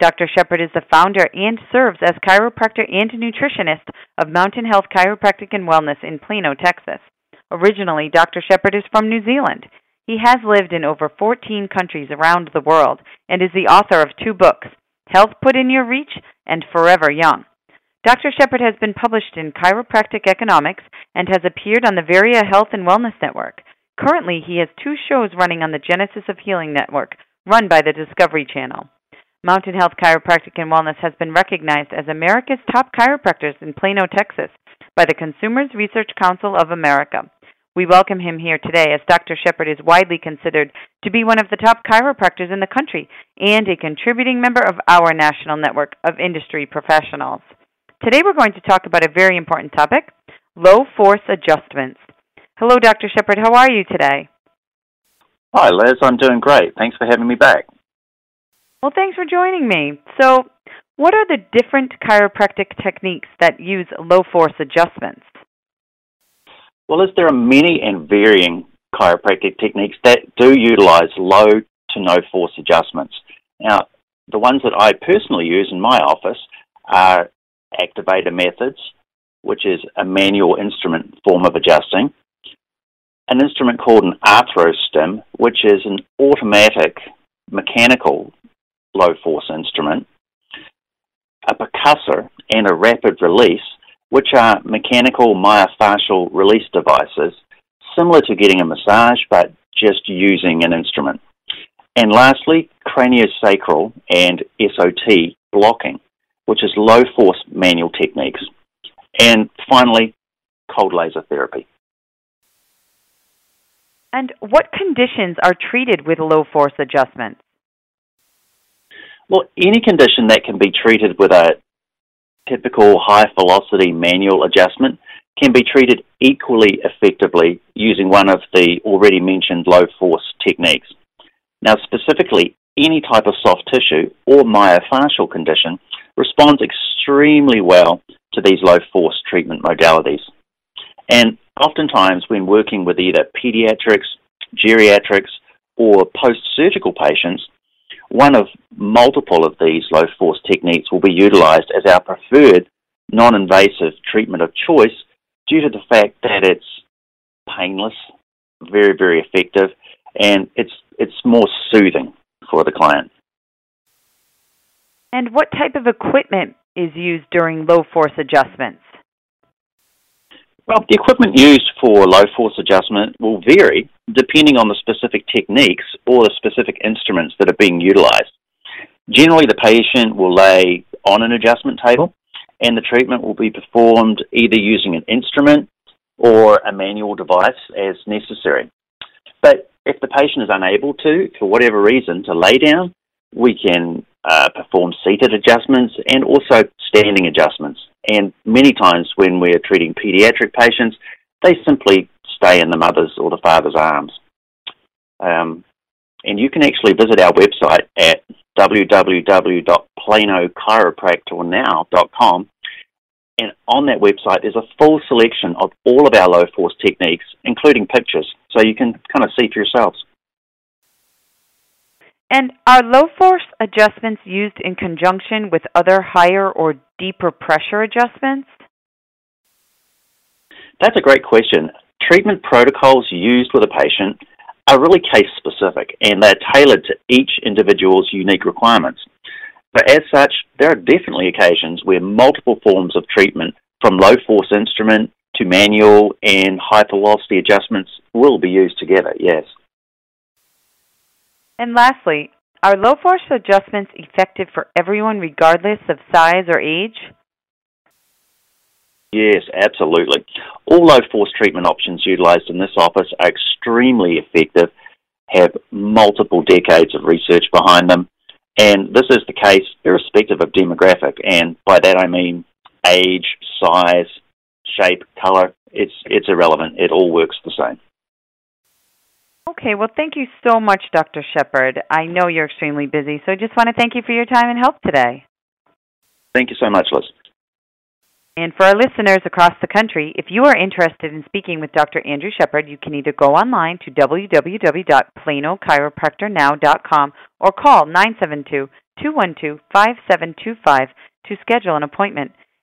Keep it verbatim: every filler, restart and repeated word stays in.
Doctor Shepherd is the founder and serves as chiropractor and nutritionist of Mountain Health Chiropractic and Wellness in Plano, Texas. Originally, Doctor Shepherd is from New Zealand. He has lived in over fourteen countries around the world and is the author of two books, Health Put in Your Reach and Forever Young. Doctor Shepherd has been published in Chiropractic Economics and has appeared on the Viera Health and Wellness Network. Currently, he has two shows running on the Genesis of Healing Network, run by the Discovery Channel. Mountain Health Chiropractic and Wellness has been recognized as America's top chiropractors in Plano, Texas, by the Consumers Research Council of America. We welcome him here today as Doctor Shepherd is widely considered to be one of the top chiropractors in the country and a contributing member of our national network of industry professionals. Today we're going to talk about a very important topic, low force adjustments. Hello, Doctor Shepherd. How are you today? Hi, Liz. I'm doing great. Thanks for having me back. Well, thanks for joining me. So, what are the different chiropractic techniques that use low force adjustments? Well, Liz, there are many and varying chiropractic techniques that do utilize low to no force adjustments. Now, the ones that I personally use in my office are activator methods, which is a manual instrument form of adjusting, an instrument called an arthrostim, which is an automatic mechanical low-force instrument, a percussor, and a rapid release, which are mechanical myofascial release devices, similar to getting a massage, but just using an instrument. And lastly, craniosacral and S O T blocking, which is low-force manual techniques. And finally, cold laser therapy. And what conditions are treated with low force adjustments? Well, any condition that can be treated with a typical high velocity manual adjustment can be treated equally effectively using one of the already mentioned low force techniques. Now, specifically, any type of soft tissue or myofascial condition responds extremely well to these low force treatment modalities. And oftentimes, when working with either pediatrics, geriatrics, or post-surgical patients, one of multiple of these low-force techniques will be utilized as our preferred non-invasive treatment of choice due to the fact that it's painless, very, very effective, and it's it's more soothing for the client. And what type of equipment is used during low-force adjustments? Well, the equipment used for low force adjustment will vary depending on the specific techniques or the specific instruments that are being utilized. Generally, the patient will lay on an adjustment table and the treatment will be performed either using an instrument or a manual device as necessary. But if the patient is unable to, for whatever reason, to lay down, we can uh, perform seated adjustments and also standing adjustments. And many times when we're treating pediatric patients, they simply stay in the mother's or the father's arms. Um, and you can actually visit our website at w w w dot plano chiropractor now dot com. And on that website is a full selection of all of our low force techniques, including pictures, so you can kind of see for yourselves. And are low-force adjustments used in conjunction with other higher or deeper pressure adjustments? That's a great question. Treatment protocols used with a patient are really case-specific, and they're tailored to each individual's unique requirements. But as such, there are definitely occasions where multiple forms of treatment, from low-force instrument to manual and high-velocity adjustments, will be used together, yes. And lastly, are low force adjustments effective for everyone regardless of size or age? Yes, absolutely. All low force treatment options utilized in this office are extremely effective, have multiple decades of research behind them, and this is the case irrespective of demographic, and by that I mean age, size, shape, color. It's it's irrelevant. It all works the same. Okay, well, thank you so much, Doctor Shepherd. I know you're extremely busy, so I just want to thank you for your time and help today. Thank you so much, Liz. And for our listeners across the country, if you are interested in speaking with Doctor Andrew Shepherd, you can either go online to w w w dot plano chiropractor now dot com or call nine seven two, two one two, five seven two five to schedule an appointment.